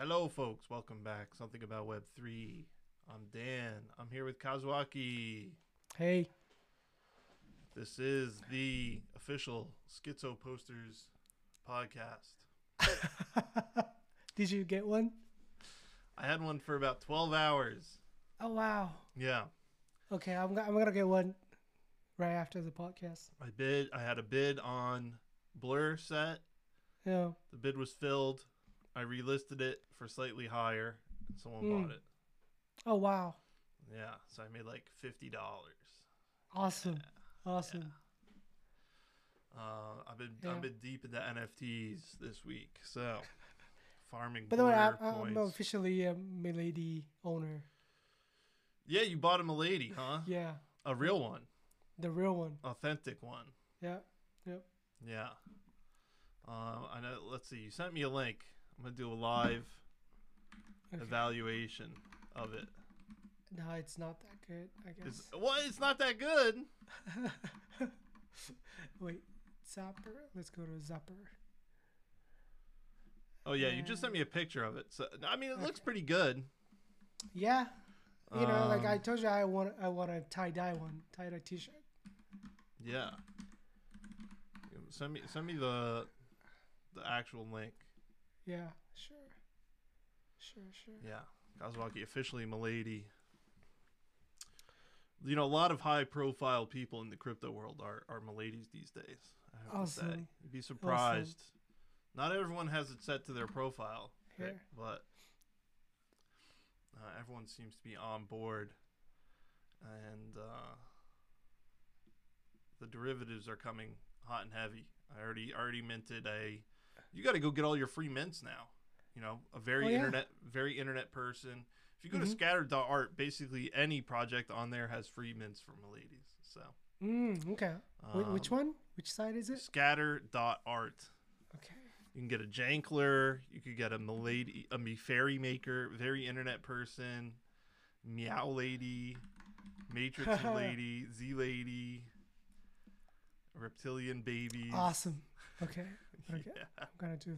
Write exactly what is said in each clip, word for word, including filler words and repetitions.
Hello folks, welcome back. Something About Web three. I'm Dan. I'm here with Kazuaki. Hey. This is the official Schizo Posters podcast. Did you get one? I had one for about twelve hours. Oh, wow. Yeah. Okay, I'm, I'm going to get one right after the podcast. I bid. I had a bid on Blur set. Yeah. The bid was filled. I relisted it for slightly higher, and someone mm. bought it. Oh, wow. Yeah, so I made like fifty dollars. Awesome. Yeah. Awesome. Yeah. Uh, I've been yeah. I've been deep into N F Ts this week, so farming. By the way, I, I'm officially a Milady owner. Yeah, you bought a Milady, huh? Yeah. A real one. The real one. Authentic one. Yeah. Yep. Yeah. Uh, I know. Let's see. You sent me a link. I'm gonna do a live okay. evaluation of it. No, it's not that good, I guess. It's, well, it's not that good. Wait, Zapper. Let's go to Zapper. Oh yeah, and... you just sent me a picture of it. So I mean, it okay. looks pretty good. Yeah, you um, know, like I told you, I want I want a tie dye one, tie dye T-shirt. Yeah. Send me send me the the actual link. Yeah, sure. Sure, sure. Yeah, Kazuaki, officially Milady. You know, a lot of high-profile people in the crypto world are, are Miladies these days, I have awesome. to say. You'd be surprised. Awesome. Not everyone has it set to their profile, right? But uh, everyone seems to be on board. And uh, the derivatives are coming hot and heavy. I already already minted a... You got to go get all your free mints now. You know, a very oh, yeah. internet, very internet person. If you go mm-hmm. to scatter dot art, basically any project on there has free mints for Miladies. So. Mm, okay. Um, Which one? Which side is it? scatter dot art. Okay. You can get a jankler. You could get a Milady, a me fairy maker, very internet person, meow lady, matrix lady, z lady. Reptilian baby. Awesome. Okay. Okay. Yeah. I'm gonna do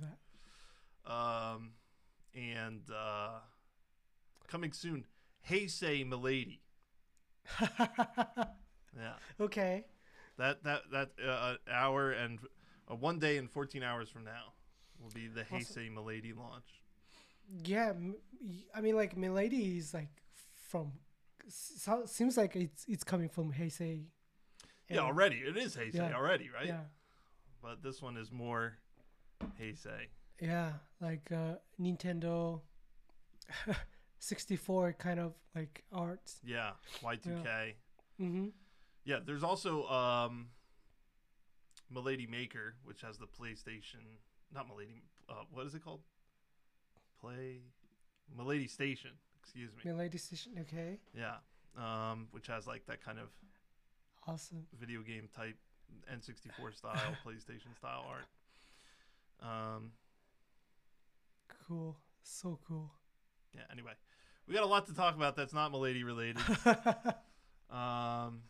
that. Um, and uh, coming soon, Heisei Milady. Yeah. Okay. That that that uh, hour and uh, one day and fourteen hours from now will be the awesome. Heisei Milady launch. Yeah, I mean, like Milady is like from. So, seems like it's it's coming from Heisei. Yeah, already. It is Heisei yeah. already, right? Yeah. But this one is more Heisei. Yeah, like uh, Nintendo sixty-four kind of like art. Yeah, Y two K. Yeah, mm-hmm. yeah there's also um, Milady Maker, which has the PlayStation. Not Milady. Uh, what is it called? Play. Milady Station. Excuse me. Milady Station, okay. Yeah, um, which has like that kind of... Awesome. Video game type, N sixty-four style, PlayStation style art. Um, cool. So cool. Yeah, anyway. We got a lot to talk about that's not Milady related. um,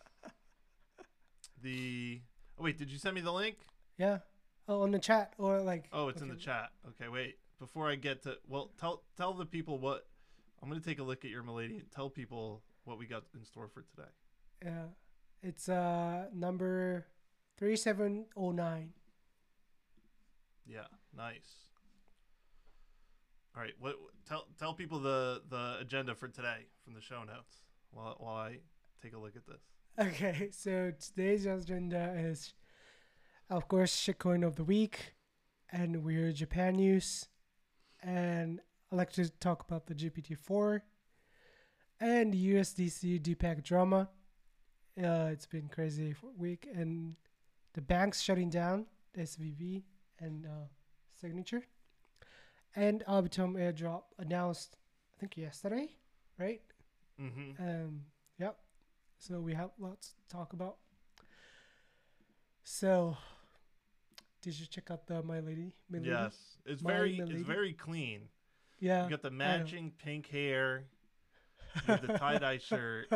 the Oh, wait. Did you send me the link? Yeah. Oh, in the chat or like... Oh, it's okay. in the chat. Okay, wait. Before I get to... Well, tell tell the people what... I'm going to take a look at your Milady and tell people what we got in store for today. Yeah. It's uh number thirty-seven oh nine. Yeah, nice. All right, what tell tell people the the agenda for today from the show notes while while I take a look at this. Okay, so today's agenda is, of course, shitcoin of the week, and weird Japan news, and I'd like to talk about the G P T four, and U S D C D PAC drama. Uh, it's been crazy for a week, and the banks shutting down, S V B and uh, Signature, and Arbitrum airdrop announced, I think yesterday, right? Mm-hmm. Um, yep. So we have lots to talk about. So, did you check out the My Lady? My Lady? Yes, it's My very Milady? It's very clean. Yeah. You got the matching pink hair, with the tie dye shirt.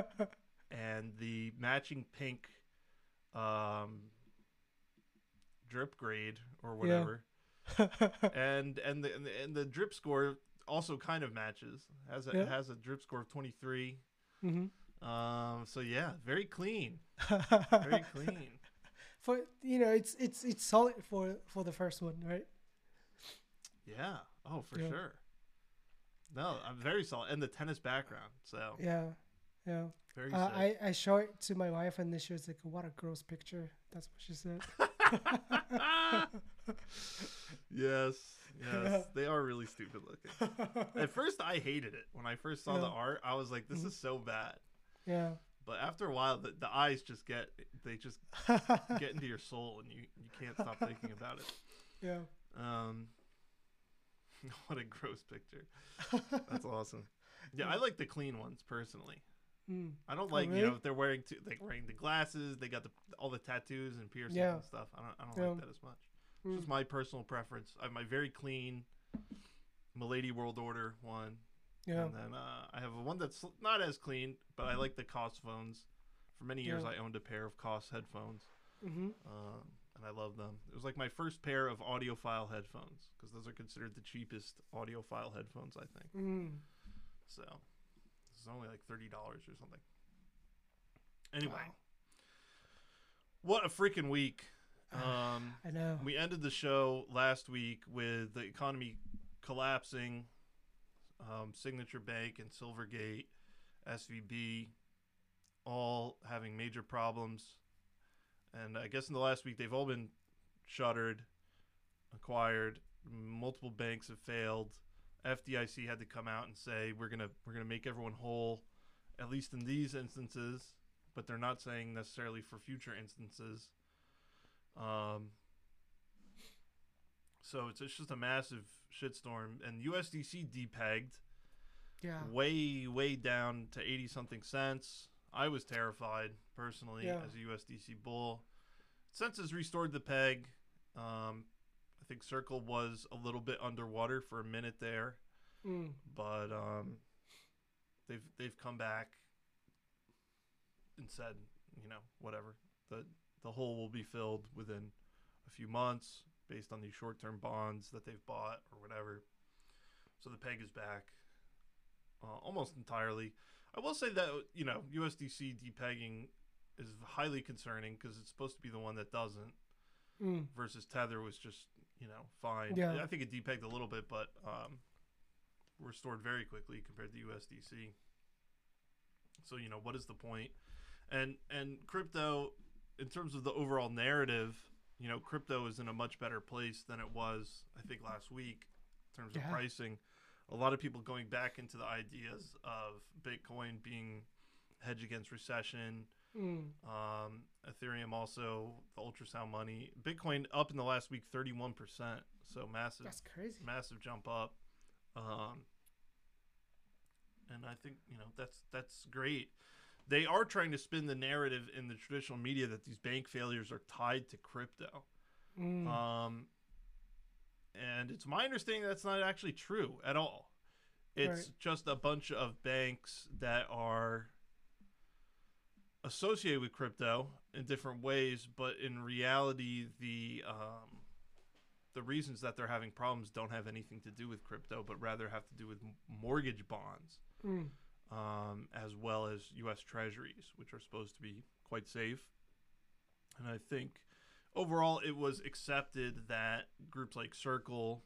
And the matching pink um, drip grade or whatever, yeah. and and the and the drip score also kind of matches. Has a, yeah. It has a drip score of twenty-three. Mm-hmm. Um, so yeah, very clean. Very clean. For you know, it's it's it's solid for for the first one, right? Yeah. Oh, for yeah. sure. No, I'm very solid, and the tennis background. So yeah, yeah. Very. Uh, I I show it to my wife, and she was like, "What a gross picture." That's what she said. Yes, yes, they are really stupid looking. At first, I hated it when I first saw yeah. the art. I was like, "This mm-hmm. is so bad." Yeah. But after a while, the, the eyes just get they just get into your soul, and you you can't stop thinking about it. Yeah. Um. What a gross picture. That's awesome. Yeah, I like the clean ones personally. Mm. I don't like oh, really? you know, if they're wearing too, like wearing the glasses, they got the all the tattoos and piercings yeah. and stuff. I don't I don't yeah. like that as much. Mm. It's just my personal preference. I have my very clean Milady World Order one. Yeah. And then uh, I have a one that's not as clean, but I like the Koss phones. For many years yeah. I owned a pair of Koss headphones. Mm-hmm. Um, and I love them. It was like my first pair of audiophile headphones because those are considered the cheapest audiophile headphones, I think. Mm. So it's only like thirty dollars or something. Anyway, wow. What a freaking week. Um, I know. We ended the show last week with the economy collapsing, um, Signature Bank and Silvergate, S V B, all having major problems. And I guess in the last week, they've all been shuttered, acquired. Multiple banks have failed. F D I C had to come out and say, we're going to we're gonna make everyone whole, at least in these instances. But they're not saying necessarily for future instances. Um. So it's, it's just a massive shitstorm. And U S D C depegged. Yeah. Way, way down to eighty-something cents. I was terrified, personally, yeah. as a U S D C bull. Since it's restored the peg, um, I think Circle was a little bit underwater for a minute there. Mm. But um, they've they've come back and said, you know, whatever. The, the hole will be filled within a few months based on these short-term bonds that they've bought or whatever. So the peg is back uh, almost entirely. I will say that, you know, U S D C depegging is highly concerning because it's supposed to be the one that doesn't mm. versus Tether was just, you know, fine. Yeah. I think it depegged a little bit, but um, restored very quickly compared to U S D C. So, you know, what is the point? And, and crypto, in terms of the overall narrative, you know, crypto is in a much better place than it was, I think, last week in terms yeah. of pricing. A lot of people going back into the ideas of Bitcoin being hedge against recession. Mm. Um, Ethereum also, the ultrasound money. Bitcoin up in the last week, thirty-one percent. So massive. That's crazy. Massive jump up. Um, and I think, you know, that's that's great. They are trying to spin the narrative in the traditional media that these bank failures are tied to crypto. Mm. Um And it's my understanding that's not actually true at all. It's right. just a bunch of banks that are associated with crypto in different ways, but in reality, the um, the reasons that they're having problems don't have anything to do with crypto, but rather have to do with mortgage bonds, mm. um, as well as U S Treasuries, which are supposed to be quite safe. And I think overall, it was accepted that groups like Circle,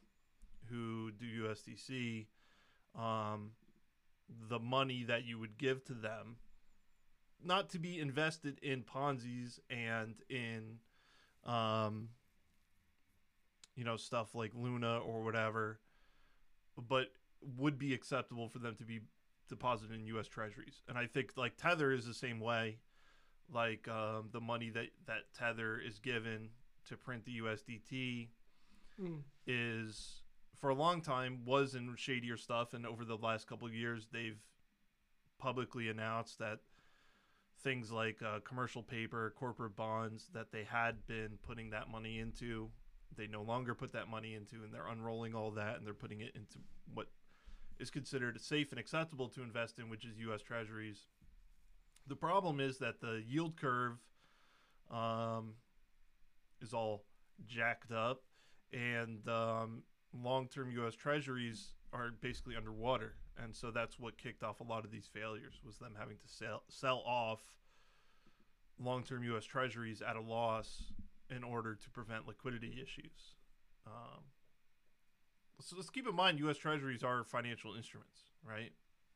who do U S D C, um, the money that you would give to them, not to be invested in Ponzi's and in, um, you know, stuff like Luna or whatever, but would be acceptable for them to be deposited in U S Treasuries. And I think like Tether is the same way. Like um, the money that, that Tether is given to print the U S D T mm. is, for a long time, was in shadier stuff. And over the last couple of years, they've publicly announced that things like uh, commercial paper, corporate bonds that they had been putting that money into, they no longer put that money into, and they're unrolling all that, and they're putting it into what is considered safe and acceptable to invest in, which is U S Treasuries. The problem is that the yield curve um, is all jacked up, and um, long-term U S treasuries are basically underwater. And so that's what kicked off a lot of these failures, was them having to sell, sell off long-term U S treasuries at a loss in order to prevent liquidity issues. Um, so let's keep in mind, U S treasuries are financial instruments, right?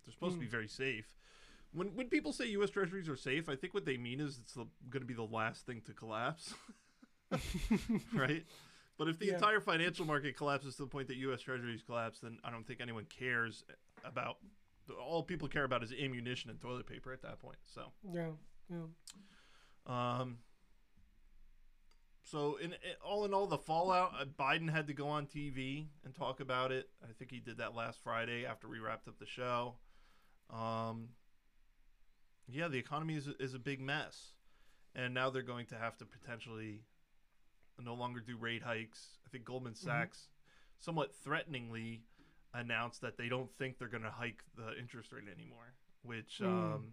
They're supposed mm. to be very safe. When when people say U S treasuries are safe, I think what they mean is it's going to be the last thing to collapse, right? But if the yeah. entire financial market collapses to the point that U S treasuries collapse, then I don't think anyone cares about, all people care about is ammunition and toilet paper at that point. So yeah, yeah. Um. So in, in all in all, the fallout, uh, Biden had to go on T V and talk about it. I think he did that last Friday after we wrapped up the show. Um. Yeah, the economy is is a big mess, and now they're going to have to potentially no longer do rate hikes. I think Goldman Sachs, mm-hmm. somewhat threateningly, announced that they don't think they're going to hike the interest rate anymore. Which, mm. um,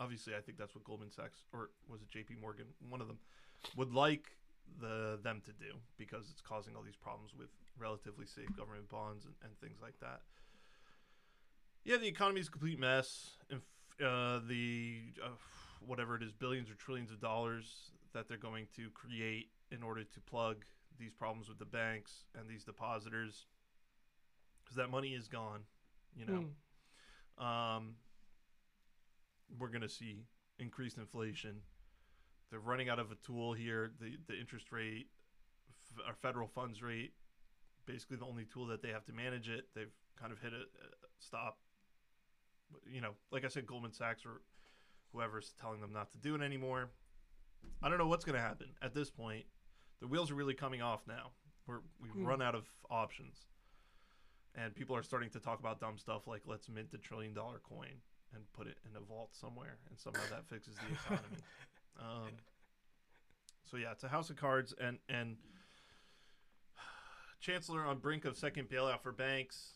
obviously, I think that's what Goldman Sachs, or was it J P Morgan, one of them, would like the them to do, because it's causing all these problems with relatively safe government bonds and, and things like that. Yeah, the economy is a complete mess. Inf- Uh, the uh, whatever it is, billions or trillions of dollars that they're going to create in order to plug these problems with the banks and these depositors, because that money is gone, you know. Mm. Um, we're going to see increased inflation. They're running out of a tool here. The, the interest rate, f- our federal funds rate, basically the only tool that they have to manage it. They've kind of hit a, a stop. You know, like I said, Goldman Sachs or whoever's telling them not to do it anymore. I don't know what's going to happen at this point. The wheels are really coming off now. We're, we've mm. run out of options. And people are starting to talk about dumb stuff like, let's mint a trillion dollar coin and put it in a vault somewhere. And somehow that fixes the economy. um, so, yeah, it's a house of cards. And, and Chancellor on brink of second bailout for banks.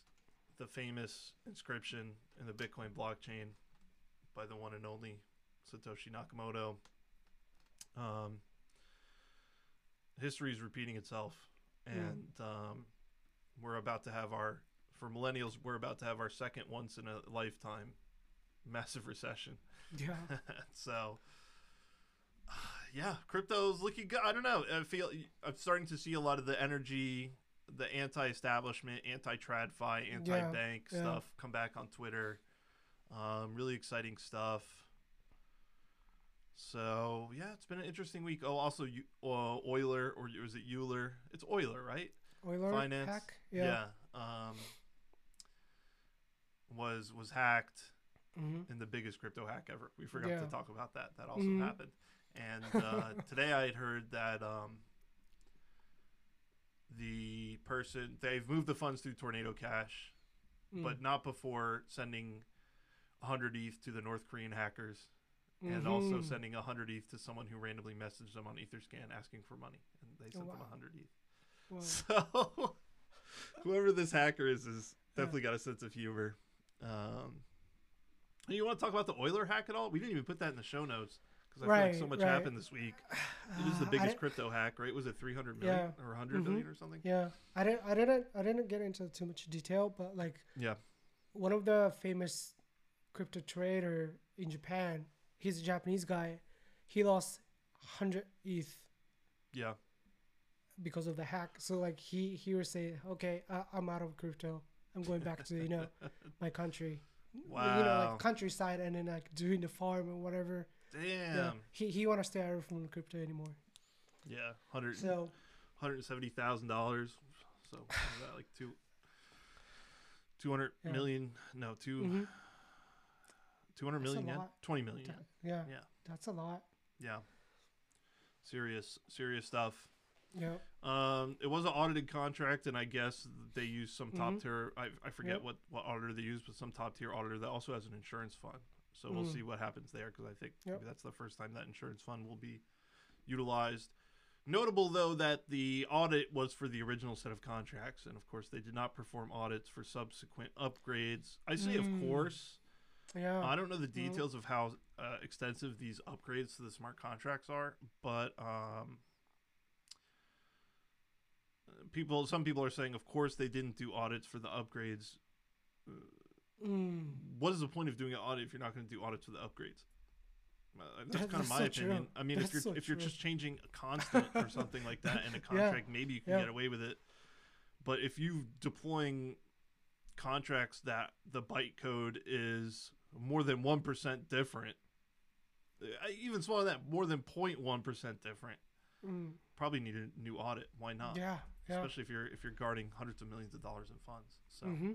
The famous inscription in the Bitcoin blockchain by the one and only Satoshi Nakamoto. Um, history is repeating itself, and mm. um, we're about to have our, for millennials, we're about to have our second once in a lifetime massive recession. Yeah. So, uh, yeah, crypto's looking good. I don't know. I feel I'm starting to see a lot of the energy. The anti-establishment, anti-TradFi, anti-bank yeah, yeah. stuff come back on Twitter. Um, really exciting stuff. So, yeah, it's been an interesting week. Oh, also uh, Euler, or is it Euler? It's Euler, right? Euler Finance. Hack? Yeah. yeah um, was was hacked mm-hmm. in the biggest crypto hack ever. We forgot yeah. to talk about that. That also mm-hmm. happened. And uh, today I had heard that... Um, the person, they've moved the funds through Tornado Cash, mm. but not before sending one hundred E T H to the North Korean hackers, mm-hmm. and also sending one hundred E T H to someone who randomly messaged them on Etherscan asking for money, and they sent oh, wow. them one hundred E T H. Wow. So whoever this hacker is is definitely yeah. got a sense of humor. Um, you want to talk about the Euler hack at all? We didn't even put that in the show notes. Because I right, feel like so much right. happened this week. It was the biggest crypto hack, right? Was it three hundred million yeah. or one hundred mm-hmm. million or something? Yeah, I didn't, I didn't, I didn't get into too much detail, but like, yeah, one of the famous crypto trader in Japan, he's a Japanese guy. He lost one hundred E T H. Yeah. Because of the hack, so like he he would say, "Okay, uh, I'm out of crypto. I'm going back to you know my country, wow. you know, like countryside, and then like doing the farm or whatever." Damn. Yeah, he he want to stay out from crypto anymore. Yeah, hundred so hundred seventy thousand dollars. So is that like two two hundred yeah. million? No, two mm-hmm. two hundred million yen, twenty million yen. Yeah, yeah, that's a lot. Yeah, serious serious stuff. Yeah. Um, it was an audited contract, and I guess they used some top mm-hmm. tier. I I forget yep. what what auditor they used, but some top tier auditor that also has an insurance fund. So we'll mm. see what happens there, because I think yep. maybe that's the first time that insurance fund will be utilized. Notable, though, that the audit was for the original set of contracts. And, of course, they did not perform audits for subsequent upgrades. I say, mm. of course. Yeah. I don't know the details mm. of how uh, extensive these upgrades to the smart contracts are, but um, people, some people are saying, of course they didn't do audits for the upgrades. Mm. What is the point of doing an audit if you're not going to do audits for the upgrades? Uh, that's that, kind of that's my so opinion. True. I mean, that's if you're so if you're true. just changing a constant or something like that in a contract, yeah. maybe you can yeah. get away with it. But if you're deploying contracts that the bytecode is more than one percent different, even smaller than that, more than zero point one percent different, mm. probably need a new audit. Why not? Yeah, yeah. Especially if you're if you're guarding hundreds of millions of dollars in funds. So. Mm-hmm.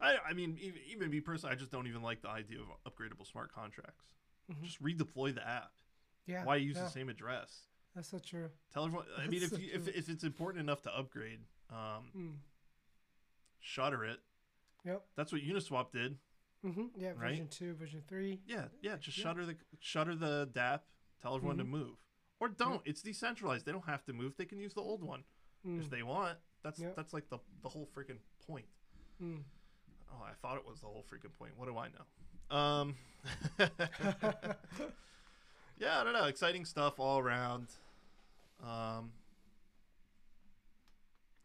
I, I mean, even, even me personally, I just don't even like the idea of upgradable smart contracts. Mm-hmm. Just redeploy the app. Yeah. Why use yeah. the same address? That's so true. Tell everyone. I That's mean, so if, you, if if it's important enough to upgrade, um, mm. shutter it. Yep. That's what Uniswap did. Mm-hmm. Yeah. Version right? two, version three. Yeah. Yeah. Just yeah. shutter the shutter the D App. Tell everyone mm-hmm. to move, or don't. Yeah. It's decentralized. They don't have to move. They can use the old one mm. if they want. That's yep. that's like the the whole freaking point. Mm. Oh, I thought it was the whole freaking point. What do I know? Um, yeah, I don't know. Exciting stuff all around. Um,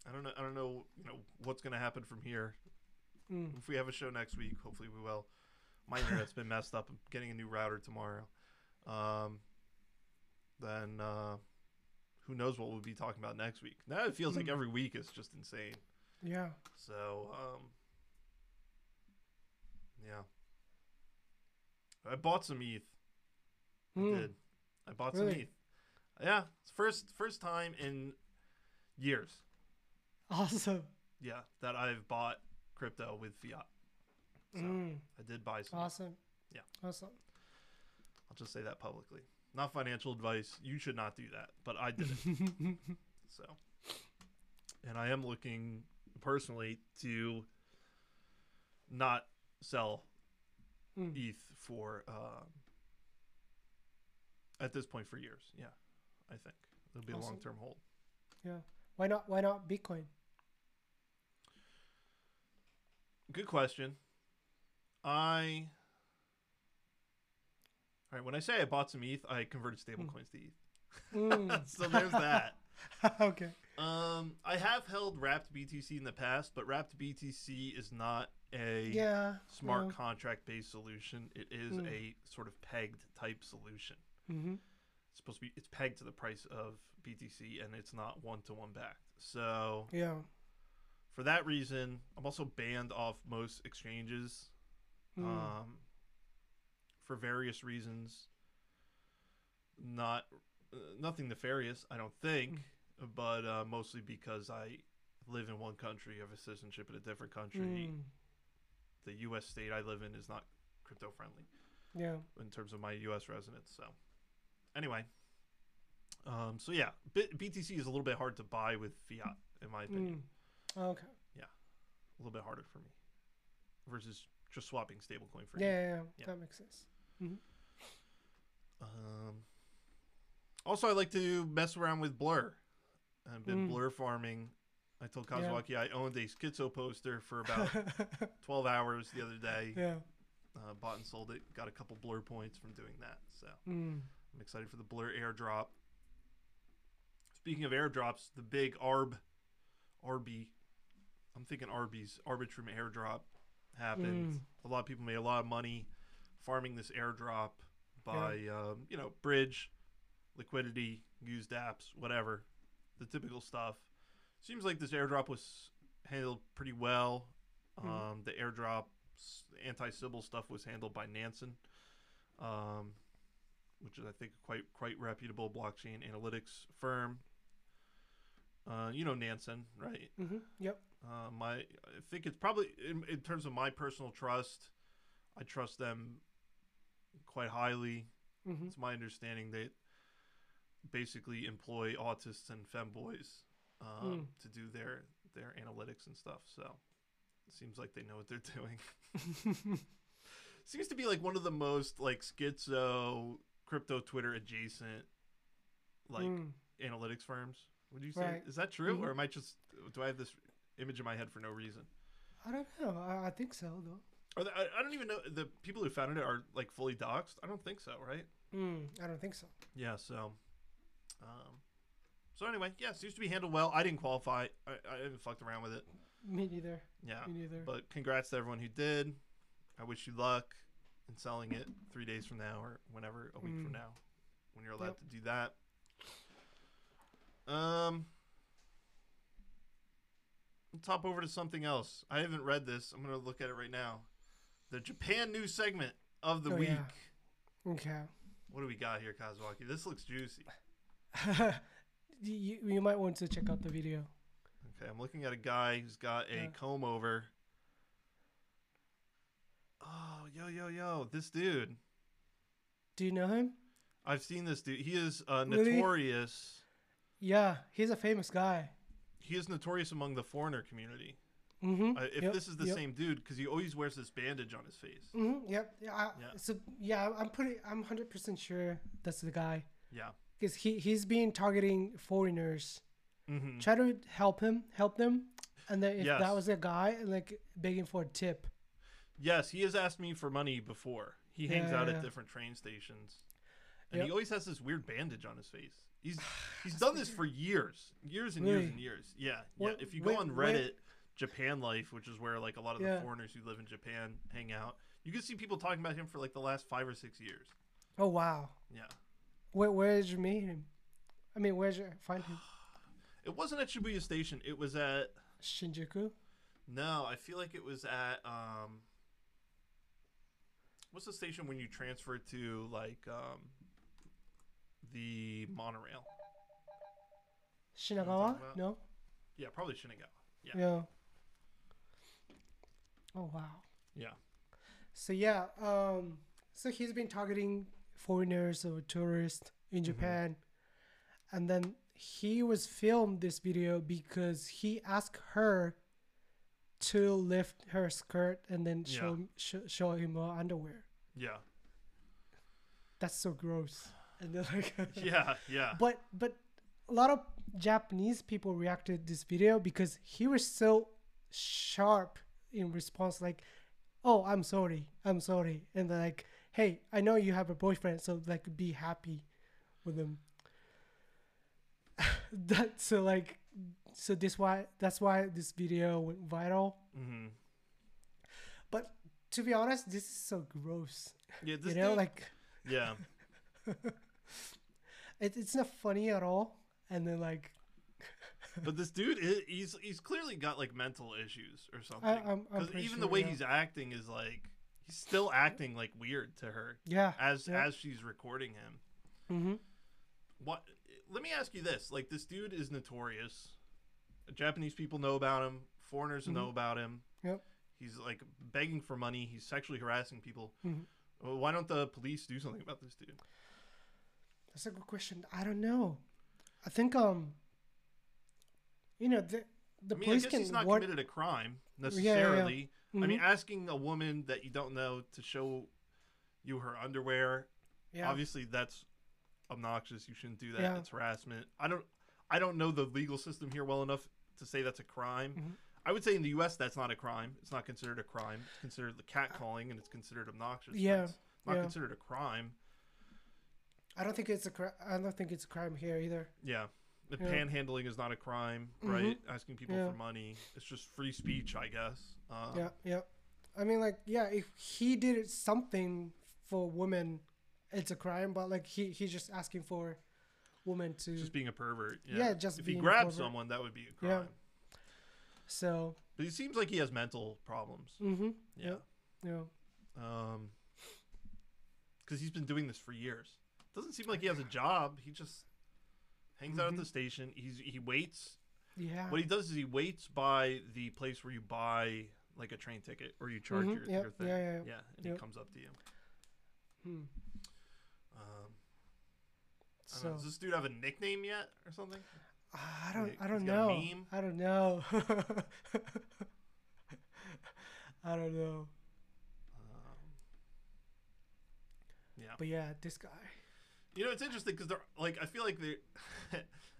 I don't know. I don't know. You know what's going to happen from here. Mm. If we have a show next week, hopefully we will. My internet's been messed up. I'm getting a new router tomorrow. Um, then uh, who knows what we'll be talking about next week? Now it feels mm. like every week is just insane. Yeah. So. Um, Yeah. I bought some E T H. Mm. I did. I bought really? some E T H. Yeah. It's first first time in years. Awesome. Yeah, that I've bought crypto with fiat. So mm. I did buy some. Awesome. Yeah. Awesome. I'll just say that publicly. Not financial advice. You should not do that. But I did it. So. And I am looking personally to not sell mm. E T H for uh, at this point for years. Yeah, I think it'll be awesome. a long-term hold. Yeah, why not? Why not Bitcoin? Good question. I all right. When I say I bought some E T H, I converted stable mm. coins to E T H. Mm. So there's that. Okay. Um, I have held wrapped B T C in the past, but wrapped B T C is not a yeah, smart no. contract-based solution. It is mm. a sort of pegged type solution. Mm-hmm. It's supposed to be it's pegged to the price of B T C, and it's not one-to-one backed. So yeah, for that reason, I'm also banned off most exchanges mm. um, for various reasons. Not uh, nothing nefarious, I don't think, mm. but uh, mostly because I live in one country, have a citizenship in a different country. Mm. The U S state I live in is not crypto friendly. Yeah. In terms of my U S residence. So anyway. Um, so yeah, B- BTC is a little bit hard to buy with fiat, in my opinion. Mm. Okay. Yeah. A little bit harder for me versus just swapping stablecoin for yeah, yeah, yeah, yeah. That makes sense. Mm-hmm. Um, also, I like to mess around with Blur. I've been mm. Blur farming. I told Kazuaki yeah. I owned a Schizo poster for about twelve hours the other day. Yeah, uh, bought and sold it. Got a couple Blur points from doing that. So mm. I'm excited for the Blur airdrop. Speaking of airdrops, the big Arb, R B, I'm thinking Arby's, Arbitrum airdrop happened. Mm. A lot of people made a lot of money farming this airdrop by, yeah. um, you know, bridge, liquidity, used apps, whatever, the typical stuff. Seems like this airdrop was handled pretty well. Um, mm-hmm. The airdrop anti-Sybil stuff was handled by Nansen, um, which is, I think, quite quite reputable blockchain analytics firm. Uh, you know Nansen, right? Mm-hmm. Yep. Uh, my, I think it's probably, in, in terms of my personal trust, I trust them quite highly. Mm-hmm. It's my understanding they basically employ autists and femboys. Um, mm. to do their their analytics and stuff. So it seems like they know what they're doing. Seems to be like one of the most like schizo crypto Twitter adjacent like mm. analytics firms. Would you say right. is that true, mm-hmm. or am I just do I have this image in my head for no reason? I don't know. I, I think so though. Are they, I, I don't even know the people who founded it are like fully doxxed. I don't think so, right? Mm, I don't think so. Yeah. So. Um, So anyway, yeah, seems to be handled well. I didn't qualify. I, I haven't fucked around with it. Me neither. Yeah. Me neither. But congrats to everyone who did. I wish you luck in selling it three days from now or whenever, a week mm. from now, when you're allowed yep. to do that. Um, let's hop over to something else. I haven't read this. I'm going to look at it right now. The Japan news segment of the oh, week. Yeah. Okay. What do we got here, Kazuaki? This looks juicy. you, you might want to check out the video. Okay, I'm looking at a guy who's got a yeah. comb over. Oh, yo, yo, yo, this dude. Do you know him? I've seen this dude. He is uh, notorious. Really? Yeah, he's a famous guy. He is notorious among the foreigner community. Mm-hmm. uh, if yep. this is the yep. same dude, because he always wears this bandage on his face. Mm-hmm. Yep. Yeah, I, yeah. So yeah, I'm pretty. I'm one hundred percent sure that's the guy. Yeah. Because he he's been targeting foreigners. Mm-hmm. Try to help him, help them, and then if yes. that was the guy, like begging for a tip. Yes, he has asked me for money before. He hangs yeah, out yeah. at different train stations, and yep. he always has this weird bandage on his face. He's he's done this for years, years and really? years and years. Yeah, what, yeah. If you go wait, on Reddit, wait. Japan Life, which is where like a lot of yeah. the foreigners who live in Japan hang out, you can see people talking about him for like the last five or six years. Oh wow. Yeah. Where where did you meet him? I mean, where did you find him? It wasn't at Shibuya Station. It was at Shinjuku. No, I feel like it was at um. What's the station when you transfer to like um, the monorail? Shinagawa? You know no. Yeah, probably Shinagawa. Yeah. yeah. Oh wow. Yeah. So yeah, um, so he's been targeting foreigners or tourists in Japan, mm-hmm. and then. He was filmed this video because he asked her to lift her skirt and then yeah. show, sh show him her underwear. Yeah. That's so gross. And then like yeah, yeah. But but a lot of Japanese people reacted to this video because he was so sharp in response, like, oh, I'm sorry, I'm sorry. And they're like, hey, I know you have a boyfriend, so like be happy with him. That so like so this why that's why this video went viral. Mm-hmm. But to be honest, this is so gross. Yeah, this you know, thing, like yeah, it, it's not funny at all. And then like, but this dude, he's he's clearly got like mental issues or something. Because even sure, the way yeah. he's acting is like he's still acting like weird to her. Yeah, as yeah. as she's recording him. Mm-hmm. What? Let me ask you this. Like, this dude is notorious. Japanese people know about him. Foreigners mm-hmm. know about him. Yep. He's, like, begging for money. He's sexually harassing people. Mm-hmm. Why don't the police do something about this dude? That's a good question. I don't know. I think, um, you know, the, the I mean, police I guess can... he's not committed a crime, necessarily. Yeah, yeah, yeah. Mm-hmm. I mean, asking a woman that you don't know to show you her underwear, yeah. obviously that's... obnoxious. You shouldn't do that. Yeah. It's harassment. I don't I don't know the legal system here well enough to say that's a crime. Mm-hmm. I would say in the U S that's not a crime. It's not considered a crime. It's considered the catcalling and it's considered obnoxious. Yeah. It's not yeah. considered a crime. I don't think it's a cri- I don't think it's a crime here either. Yeah. The yeah. panhandling is not a crime, right? Mm-hmm. Asking people yeah. for money. It's just free speech, I guess. Um, yeah, yeah. I mean like yeah, if he did something for women it's a crime, but like he he's just asking for women to just being a pervert. Yeah, yeah just if being he grabbed someone, that would be a crime. Yeah. So, but he seems like he has mental problems. Mm-hmm. Yeah, yeah. Um, because he's been doing this for years. Doesn't seem like he has a job. He just hangs mm-hmm. out at the station. He's he waits. Yeah. What he does is he waits by the place where you buy like a train ticket or you charge mm-hmm. your, yep. your thing. Yeah, yeah, yeah. yeah and yep. he comes up to you. Hmm. Um, I don't so, know, does this dude have a nickname yet or something? I don't. Like, I don't know. Meme? I don't know. I don't know. Um, yeah. But yeah, this guy. You know, it's interesting because they're like, I feel like they,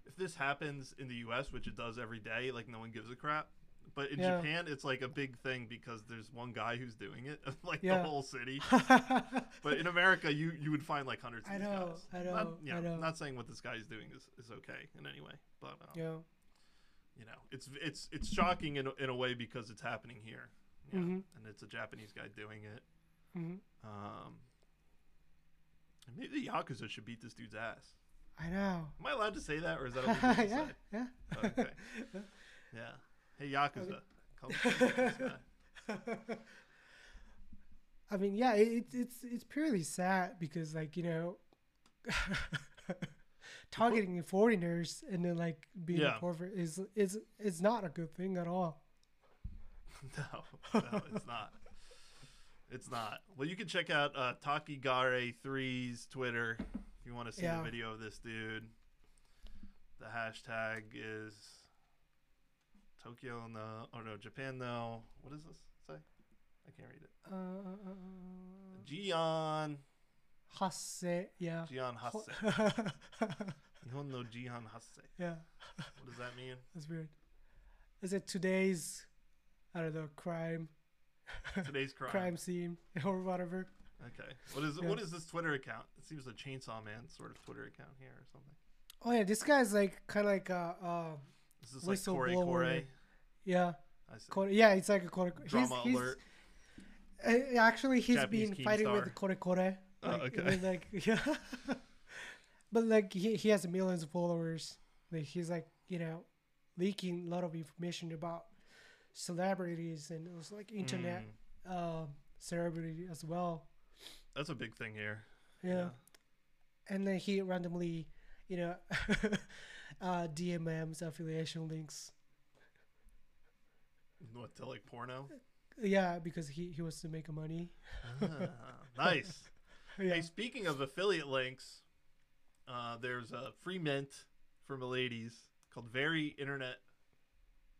if this happens in the U S, which it does every day, like no one gives a crap. But in yeah. Japan, it's like a big thing because there's one guy who's doing it, like yeah. the whole city. But in America, you, you would find like hundreds of I these know, guys. I know, not, yeah, I know. I'm not saying what this guy is doing is, is okay in any way, but um, yeah. you know, it's it's it's shocking in in a way because it's happening here, yeah. mm-hmm. and it's a Japanese guy doing it. Mm-hmm. Um, maybe the Yakuza should beat this dude's ass. I know. Am I allowed to say that, or is that what you yeah, say? Yeah. Okay. Yeah. Hey, Yakuza, I mean, come this guy. I mean, yeah, it, it's it's purely sad because, like, you know, targeting foreigners and then like being yeah. a corporate is is is not a good thing at all. No, no, it's not. It's not. Well, you can check out uh, Takigare three's Twitter if you want to see yeah. the video of this dude. The hashtag is. Tokyo no, oh no, Japan no. What does this say? I can't read it. Uh, Jihan Hasse, yeah. Jihan Hasse. Nihon no Jihan Hasse. Yeah. What does that mean? That's weird. Is it today's, I don't know, crime? Today's crime. Crime scene or whatever. Okay. What is yeah. what is this Twitter account? It seems a Chainsaw Man sort of Twitter account here or something. Oh yeah, this guy's like kind of like a. Uh, uh, This is like Corey Corey. Yeah. I see. Kore, yeah, it's like a Kore Kore. Drama he's, alert. He's, uh, actually, he's Japanese been fighting star. with Kore Kore. Like, oh, okay. Like, yeah. But like he, he has millions of followers. Like he's like, you know, leaking a lot of information about celebrities and it was like internet mm. uh, celebrity as well. That's a big thing here. Yeah. yeah. And then he randomly, you know, uh, D M Ms, affiliation links. What, to like porno? Yeah, because he, he wants to make money. Ah, nice. Yeah. Hey, speaking of affiliate links, uh, there's a free mint for Miladies called Very Internet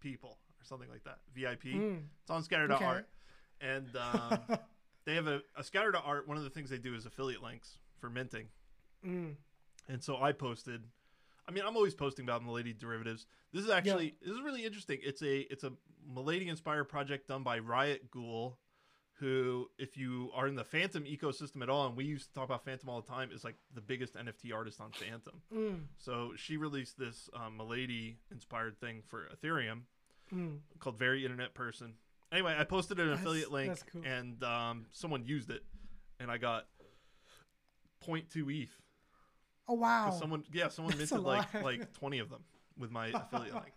People or something like that, V I P. Mm. It's on scatter dot art. Okay. And um, they have a, a scatter dot art. One of the things they do is affiliate links for minting. Mm. And so I posted, I mean, I'm always posting about Milady derivatives. This is actually, yeah. this is really interesting. It's a, it's a Milady inspired project done by Riot Ghoul, who, if you are in the Phantom ecosystem at all, and we used to talk about Phantom all the time, is like the biggest N F T artist on Phantom. Mm. So she released this um, Milady inspired thing for Ethereum mm. called Very Internet Person. Anyway, I posted an that's, affiliate link cool. and um, someone used it and I got zero point two E T H. Oh wow! Someone, yeah, someone minted like like twenty of them with my affiliate link.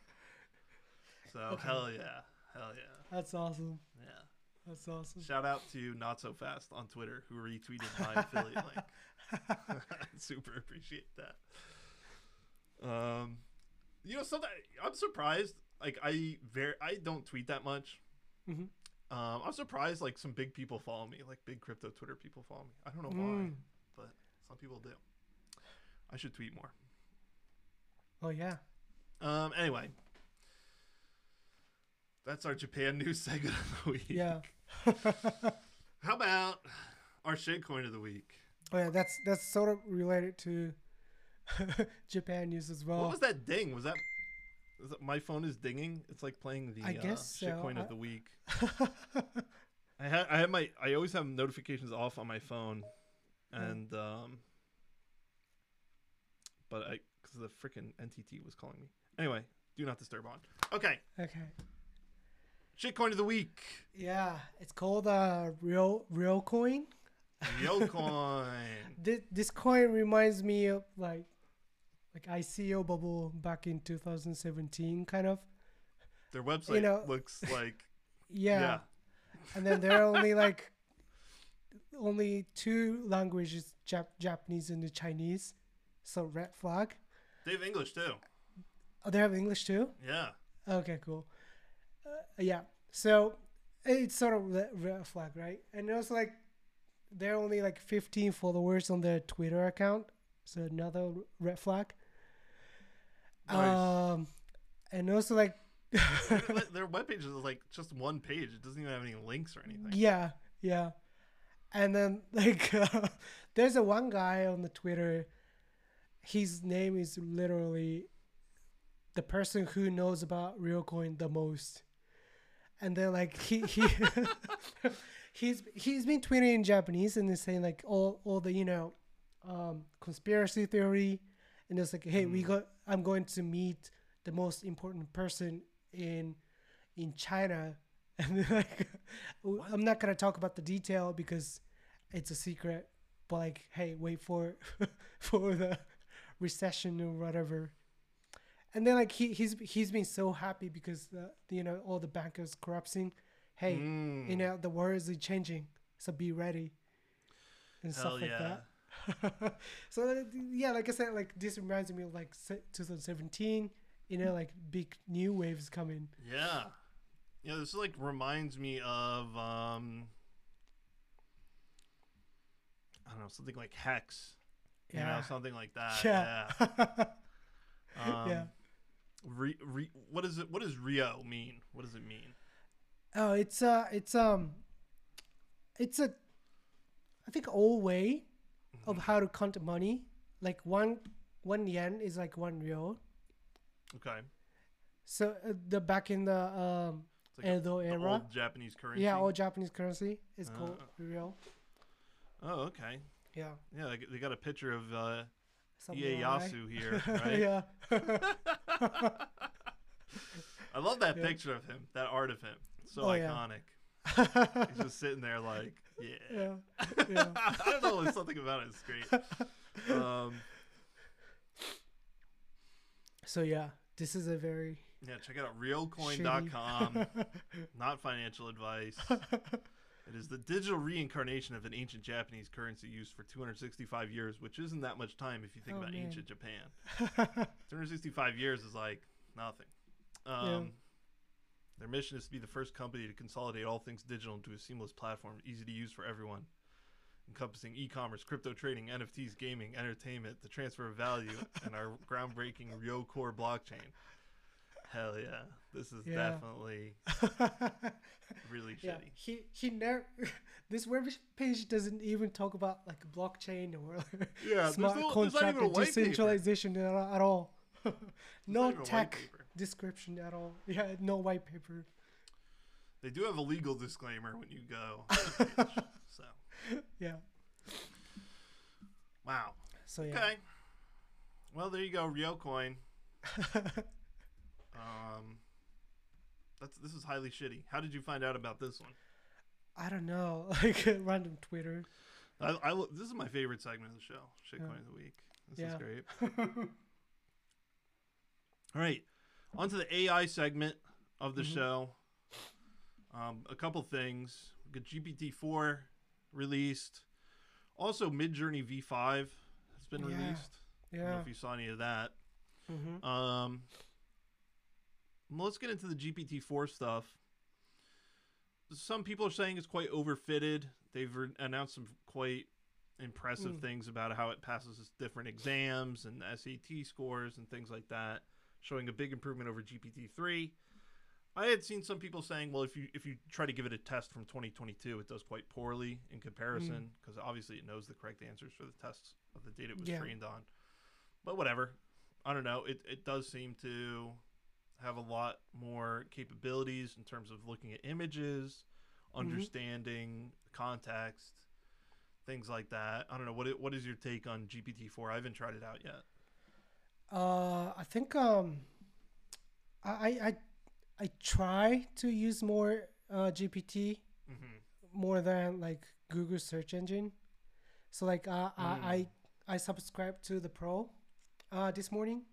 So okay. hell yeah, hell yeah. That's awesome. Yeah, that's awesome. Shout out to Not So Fast on Twitter who retweeted my affiliate link. I super appreciate that. Um, you know, sometimes I'm surprised. Like I very, I don't tweet that much. Mm-hmm. Um, I'm surprised. Like some big people follow me. Like big crypto Twitter people follow me. I don't know mm. why, but some people do. I should tweet more. Oh, yeah. Um. Anyway, that's our Japan news segment of the week. Yeah. How about our shitcoin of the week? Oh, yeah. That's that's sort of related to Japan news as well. What was that ding? Was that, was that my phone is dinging? It's like playing the I guess uh, shitcoin so. of the week. I had I had my I always have notifications off on my phone, and mm. um. But I, because the freaking N T T was calling me. Anyway, do not disturb on. Okay. Okay. Shitcoin of the week. Yeah, it's called uh, real real coin. Real coin. This this coin reminds me of like, like I C O bubble back in two thousand seventeen, kind of. Their website you know, looks like. Yeah. yeah. And then there are only like, only two languages: Jap- Japanese and the Chinese. So red flag. They have English too. Oh, they have English too? Yeah. Okay, cool. Uh, yeah. So it's sort of red flag, right? And it was like, there are only like fifteen followers on their Twitter account. So another red flag. Nice. Um, and also like. Their webpage is like just one page. It doesn't even have any links or anything. Yeah. Yeah. And then like, uh, there's a one guy on the Twitter. His name is literally the person who knows about real coin the most. and they're like, he he he's he's been tweeting in Japanese, and they're saying like all all the you know um, conspiracy theory, and it's like, hey, mm. we got I'm going to meet the most important person in in China, and they're like, what? I'm not gonna talk about the detail because it's a secret. But like, hey, wait for for the recession or whatever. And then like he he's he's been so happy because the, you know all the bankers corrupting. Hey, mm. you know the world is changing, so be ready. And Hell stuff yeah. like that. So yeah, like I said, like this reminds me of like twenty seventeen. You know, like big new waves coming. Yeah, yeah. This like reminds me of um, I don't know, something like Hex. Yeah. You know, something like that. Yeah. Yeah. um, yeah. Re, re, what is it? What does Rio mean? What does it mean? Oh, it's uh it's um, it's a, I think old way, mm-hmm. of how to count money. Like one one yen is like one Rio. Okay. So uh, the back in the um it's like Edo a, the era, old Japanese currency. Yeah, old Japanese currency is uh, called Rio. Oh, okay. Yeah. Yeah, they, they got a picture of uh, Ieyasu here, right? Yeah. I love that yeah. picture of him, that art of him. So oh, iconic. Yeah. He's just sitting there like, yeah. yeah. yeah. I don't know, there's something about it. It's great. Um, so, yeah, this is a very... Yeah, check out real coin dot com. Not financial advice. It is the digital reincarnation of an ancient Japanese currency used for two hundred sixty-five years, which isn't that much time if you think oh, about man. ancient Japan. two hundred sixty-five years is like nothing. Um, yeah. Their mission is to be the first company to consolidate all things digital into a seamless platform, easy to use for everyone, encompassing e-commerce, crypto trading, N F Ts, gaming, entertainment, the transfer of value, and our groundbreaking Ryo-Core blockchain. Hell yeah, this is yeah. definitely really shitty. Yeah. He he never. This web page doesn't even talk about like blockchain or like yeah, smart no, contract or decentralization paper. at all. No tech description at all. Yeah, no white paper. They do have a legal disclaimer when you go. Page, so yeah. Wow. So yeah. Okay. Well, there you go, Ryocoin. Um, that's this is highly shitty. How did you find out about this one? I don't know, like random Twitter. I, I this is my favorite segment of the show, Shitcoin yeah. of the Week. This yeah. is great. All right, on to the A I segment of the mm-hmm. show. Um, a couple things. We got G P T four released. Also, Midjourney V five has been yeah. released. Yeah. I don't know if you saw any of that. Mm-hmm. Um. Let's get into the G P T four stuff. Some people are saying it's quite overfitted. They've re- announced some quite impressive mm. things about how it passes different exams and S A T scores and things like that, showing a big improvement over G P T three. I had seen some people saying, well, if you if you try to give it a test from twenty twenty-two, it does quite poorly in comparison because mm. obviously it knows the correct answers for the tests of the data it was yeah. trained on. But whatever. I don't know. It it does seem to... have a lot more capabilities in terms of looking at images, understanding mm-hmm. context, things like that. I don't know. What What is your take on G P T four? I haven't tried it out yet. Uh, I think um, I, I I try to use more uh, G P T mm-hmm. more than like Google search engine. So like uh, mm. I, I I subscribe to the Pro uh, this morning.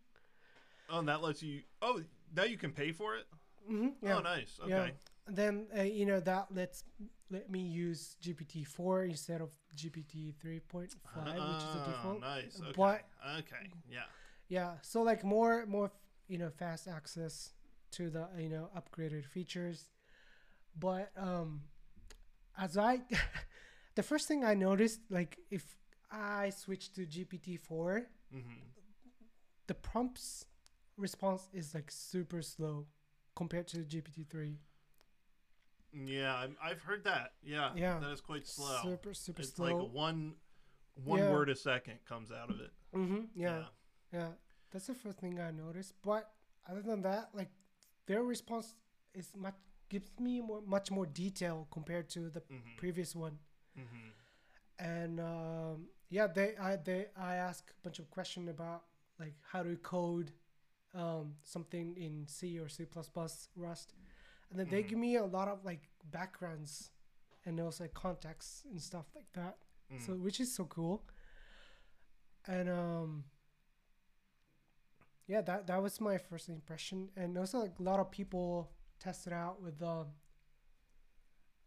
Oh, and that lets you. Oh. Now you can pay for it? Mm-hmm, yeah. Oh, nice. Okay. Yeah. Then, uh, you know, that lets let me use G P T four instead of G P T three point five, uh, which is the default. Oh, nice. Okay. But, okay. Yeah. Yeah. So, like, more, more, you know, fast access to the, you know, upgraded features. But um, as I, the first thing I noticed, like, if I switch to G P T four, mm-hmm. the prompts... response is like super slow compared to G P T three. Yeah, I'm, I've heard that. Yeah, yeah, that is quite slow. Super, super it's slow. It's like one, one yeah. word a second comes out of it. Mm-hmm. Yeah. yeah, yeah. That's the first thing I noticed. But other than that, like their response is much gives me more, much more detail compared to the mm-hmm. previous one. Mm-hmm. And um, yeah, they I they I ask a bunch of questions about like how to code um, something in C or C plus plus, Rust, and then mm-hmm. they give me a lot of like backgrounds and also like, contexts and stuff like that. Mm-hmm. So which is so cool. And um, yeah, that that was my first impression, and also like a lot of people tested out with the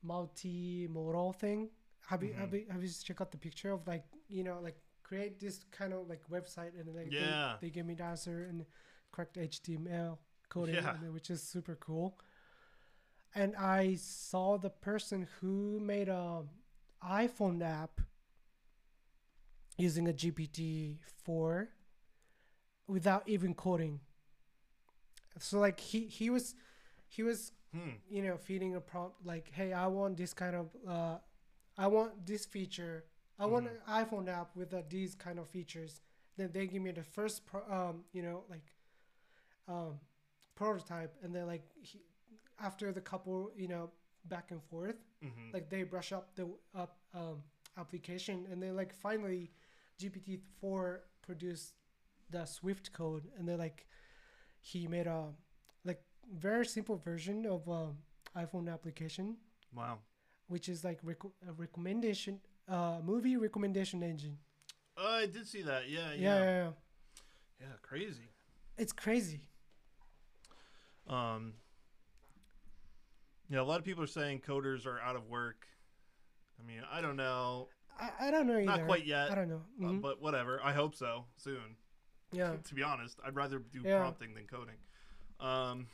multimodal thing. Have you, mm-hmm. have you have you checked out the picture of like, you know, like create this kind of like website, and like yeah. they, they give me the answer and correct H T M L coding, yeah. and, which is super cool. And I saw the person who made a iPhone app using a G P T four without even coding. So like he he was he was hmm. you know, feeding a prompt like, hey, I want this kind of uh. I want this feature. I mm-hmm. want an iPhone app with uh, these kind of features. Then they give me the first, pro- um, you know, like, um, prototype. And then like, he, after the couple, you know, back and forth, mm-hmm. like they brush up the up um, application. And then like finally, G P T four produced the Swift code. And then like, he made a like very simple version of um, iPhone application. Wow. Which is like rec- a recommendation, uh, movie recommendation engine. Oh, I did see that. Yeah, yeah, yeah, yeah, yeah. Yeah, crazy. It's crazy. Um, yeah, a lot of people are saying coders are out of work. I mean, I don't know. I, I don't know either. Not quite yet. I don't know. Mm-hmm. Uh, but whatever. I hope so soon. Yeah. To be honest, I'd rather do yeah. prompting than coding. Um.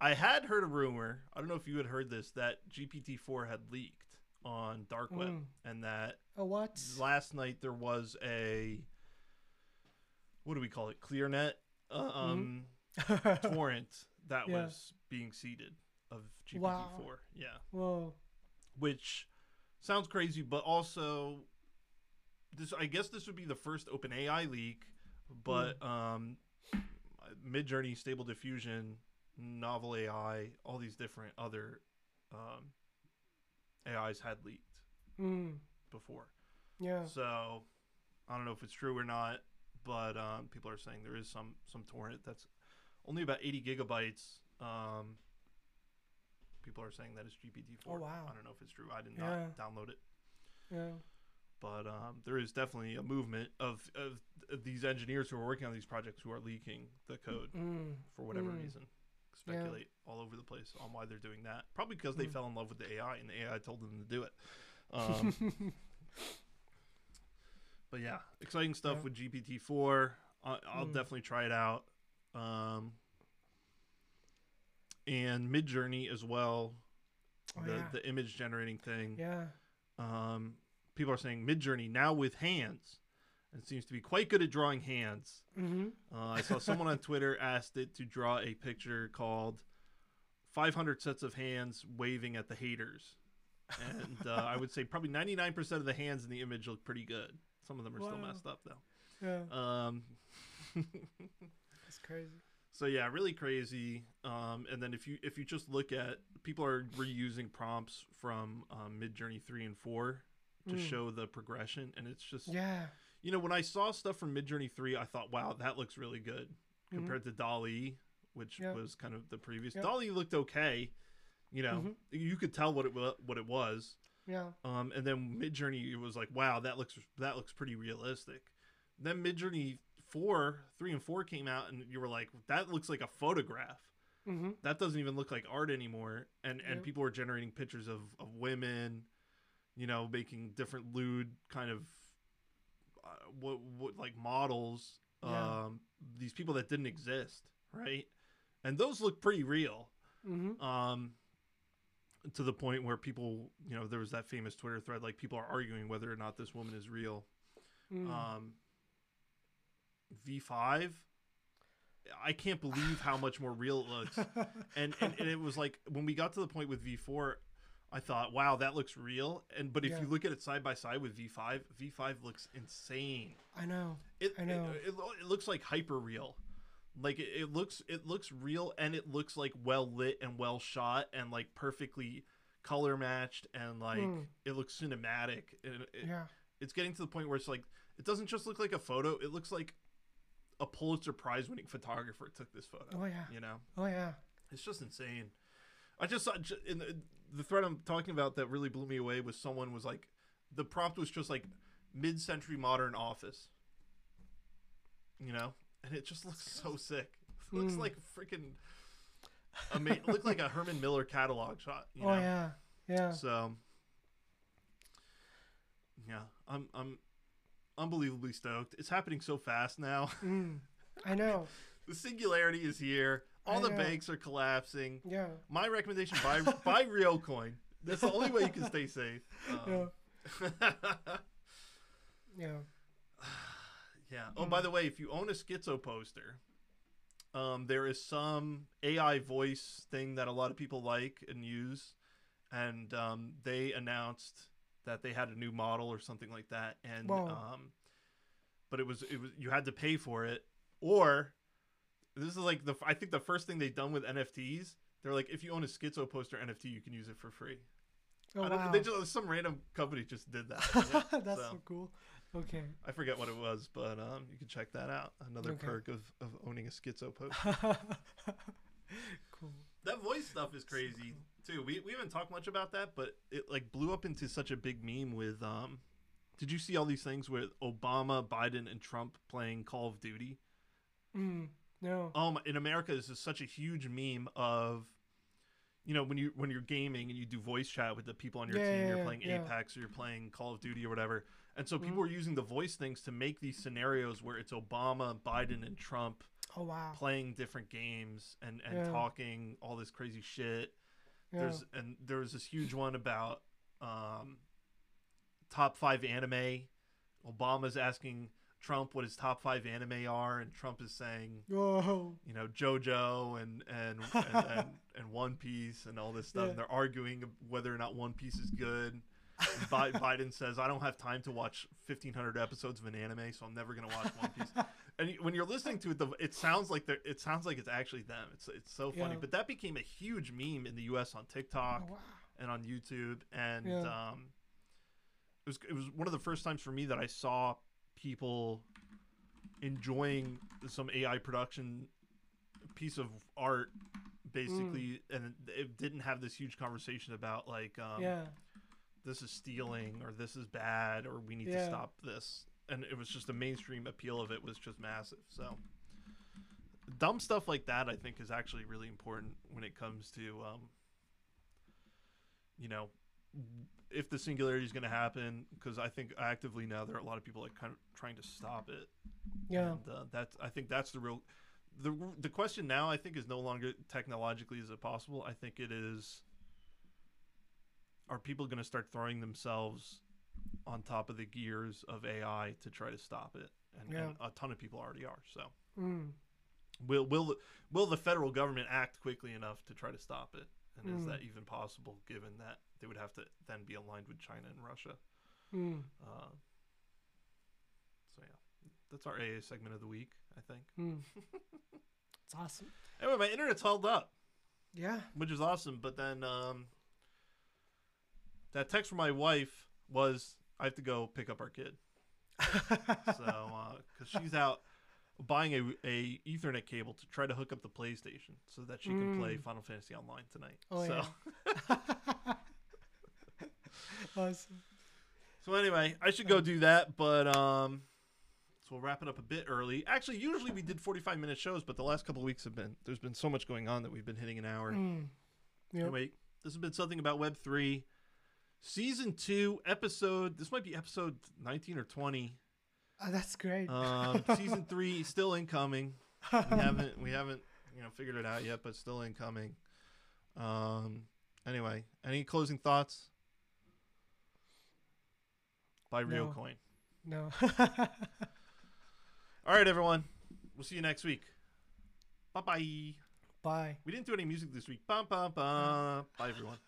I had heard a rumor, I don't know if you had heard this, that G P T four had leaked on Dark Web, mm. and that a what? Last night there was a, what do we call it, ClearNet uh, um, mm-hmm. torrent that yeah. was being seeded of G P T four. Wow. Yeah. Whoa. Which sounds crazy, but also, this I guess this would be the first OpenAI leak, but mm. um, Midjourney, Stable Diffusion, Novel A I, all these different other um, A Is had leaked mm. before. Yeah. So I don't know if it's true or not, but um, people are saying there is some some torrent that's only about eighty gigabytes. Um, people are saying that it's G P T four. Oh, wow. I don't know if it's true. I did not yeah. download it. Yeah. But um, there is definitely a movement of, of, of these engineers who are working on these projects who are leaking the code mm. for whatever mm. reason. Speculate yeah. all over the place on why they're doing that. Probably because they mm. fell in love with the A I and the A I told them to do it. Um, but yeah, exciting stuff yeah. with G P T four. I'll, I'll mm. definitely try it out. Um, and Midjourney as well, oh, the, yeah. the image generating thing. Yeah. Um, people are saying Midjourney now with hands. It seems to be quite good at drawing hands. Mm-hmm. Uh, I saw someone on Twitter asked it to draw a picture called five hundred sets of hands waving at the haters. And uh, I would say probably ninety-nine percent of the hands in the image look pretty good. Some of them are wow. still messed up, though. Yeah. Um, That's crazy. So, yeah, really crazy. Um, and then if you if you just look at, people are reusing prompts from um, Midjourney three and four to mm. show the progression. And it's just... yeah. You know, when I saw stuff from Midjourney three, I thought, wow, that looks really good compared mm-hmm. to Dolly, which yep. was kind of the previous. Yep. Dolly looked okay. You know, mm-hmm. you could tell what it what it was. Yeah. Um, and then Midjourney, it was like, wow, that looks that looks pretty realistic. Then Midjourney four, three and four came out, and you were like, that looks like a photograph. Mm-hmm. That doesn't even look like art anymore. And yep. and people were generating pictures of, of women, you know, making different lewd kind of Uh, what, what like models yeah. um these people that didn't exist, right? And those look pretty real, mm-hmm. um to the point where people, you know, there was that famous Twitter thread like people are arguing whether or not this woman is real. mm. um V five, I can't believe how much more real it looks. and, and and it was like when we got to the point with V four, I thought, wow, that looks real. And but if yeah. you look at it side by side with V five, V five looks insane. I know. It, I know. It, it, it looks like hyper real. Like it, it looks it looks real, and it looks like well lit and well shot and like perfectly color matched, and like mm. it looks cinematic. It, it, yeah. It's getting to the point where it's like it doesn't just look like a photo, it looks like a Pulitzer Prize winning photographer took this photo. Oh yeah. You know? Oh yeah. It's just insane. I just saw in the, the thread I'm talking about that really blew me away was someone was like, the prompt was just like mid-century modern office, you know, and it just looks so sick. It looks mm. like freaking amazing. Looked like a Herman Miller catalog shot. You know? Oh yeah, yeah. So yeah, I'm I'm unbelievably stoked. It's happening so fast now. Mm. I know. The singularity is here. All the banks are collapsing. Yeah. My recommendation: buy buy real coin. That's the only way you can stay safe. Um, yeah. yeah. Yeah. Oh, mm. by the way, if you own a Schizo poster, um, there is some A I voice thing that a lot of people like and use, and um, they announced that they had a new model or something like that, and Whoa. um, but it was it was you had to pay for it, or this is like the I think the first thing they've done with N F Ts. They're like, if you own a Schizo poster N F T, you can use it for free. Oh, I don't, wow. They just, some random company just did that. Yeah. That's so, so cool. Okay. I forget what it was, but um, you can check that out. Another okay. perk of, of owning a Schizo poster. Cool. That voice stuff is crazy, so cool. too. We, we haven't talked much about that, but it like blew up into such a big meme with... Um, did you see all these things with Obama, Biden, and Trump playing Call of Duty? Mm, no. Oh, my, in America, this is such a huge meme of... You know, when you when you're gaming and you do voice chat with the people on your yeah, team, you're playing yeah. Apex or you're playing Call of Duty or whatever, and so people mm. are using the voice things to make these scenarios where it's Obama, Biden, and Trump oh, wow. playing different games and and yeah. talking all this crazy shit. Yeah. There's and there was this huge one about um, top five anime. Obama's asking Trump what his top five anime are, and Trump is saying, Whoa. you know, JoJo and and and, and and One Piece and all this stuff. Yeah. And they're arguing whether or not One Piece is good. Bi Biden says, I don't have time to watch fifteen hundred episodes of an anime, so I'm never going to watch One Piece. And when you're listening to it, the, it sounds like they're, it sounds like it's actually them. It's it's so funny. Yeah. But that became a huge meme in the U S on TikTok oh, wow. and on YouTube. And yeah. um, it was it was one of the first times for me that I saw people enjoying some A I production piece of art, basically, mm. and it didn't have this huge conversation about like um yeah. this is stealing or this is bad or we need yeah. to stop this. And it was just the mainstream appeal of it was just massive. So dumb stuff like that I think is actually really important when it comes to um you know, if the singularity is going to happen, because I think actively now there are a lot of people like kind of trying to stop it. Yeah. And, uh, that's, I think that's the real, the, the question now I think is no longer technologically is it possible. I think it is, are people going to start throwing themselves on top of the gears of A I to try to stop it? And, yeah. and a ton of people already are. So mm. will, will, will the federal government act quickly enough to try to stop it? And mm. is that even possible given that they would have to then be aligned with China and Russia? Mm. Uh, so, yeah. That's our A A segment of the week, I think. Mm. It's awesome. Anyway, my internet's held up. Yeah. Which is awesome. But then um, that text from my wife was, I have to go pick up our kid. So, because uh, she's out buying a, a Ethernet cable to try to hook up the PlayStation so that she can mm. play Final Fantasy Online tonight. Oh, so. Yeah. Awesome. So anyway, I should go do that, but um, so we'll wrap it up a bit early. Actually, usually we did forty-five minute shows, but the last couple of weeks have been, there's been so much going on that we've been hitting an hour. Mm. Yep. Anyway, this has been Something About Web three, Season two, episode, this might be episode nineteen or twenty. Oh, that's great. Um, season three still incoming. We haven't we haven't you know figured it out yet, but still incoming. Um, anyway, any closing thoughts? Buy real coin. No. no. All right, everyone. We'll see you next week. Bye bye. Bye. We didn't do any music this week. Bum bum bum. Bye everyone.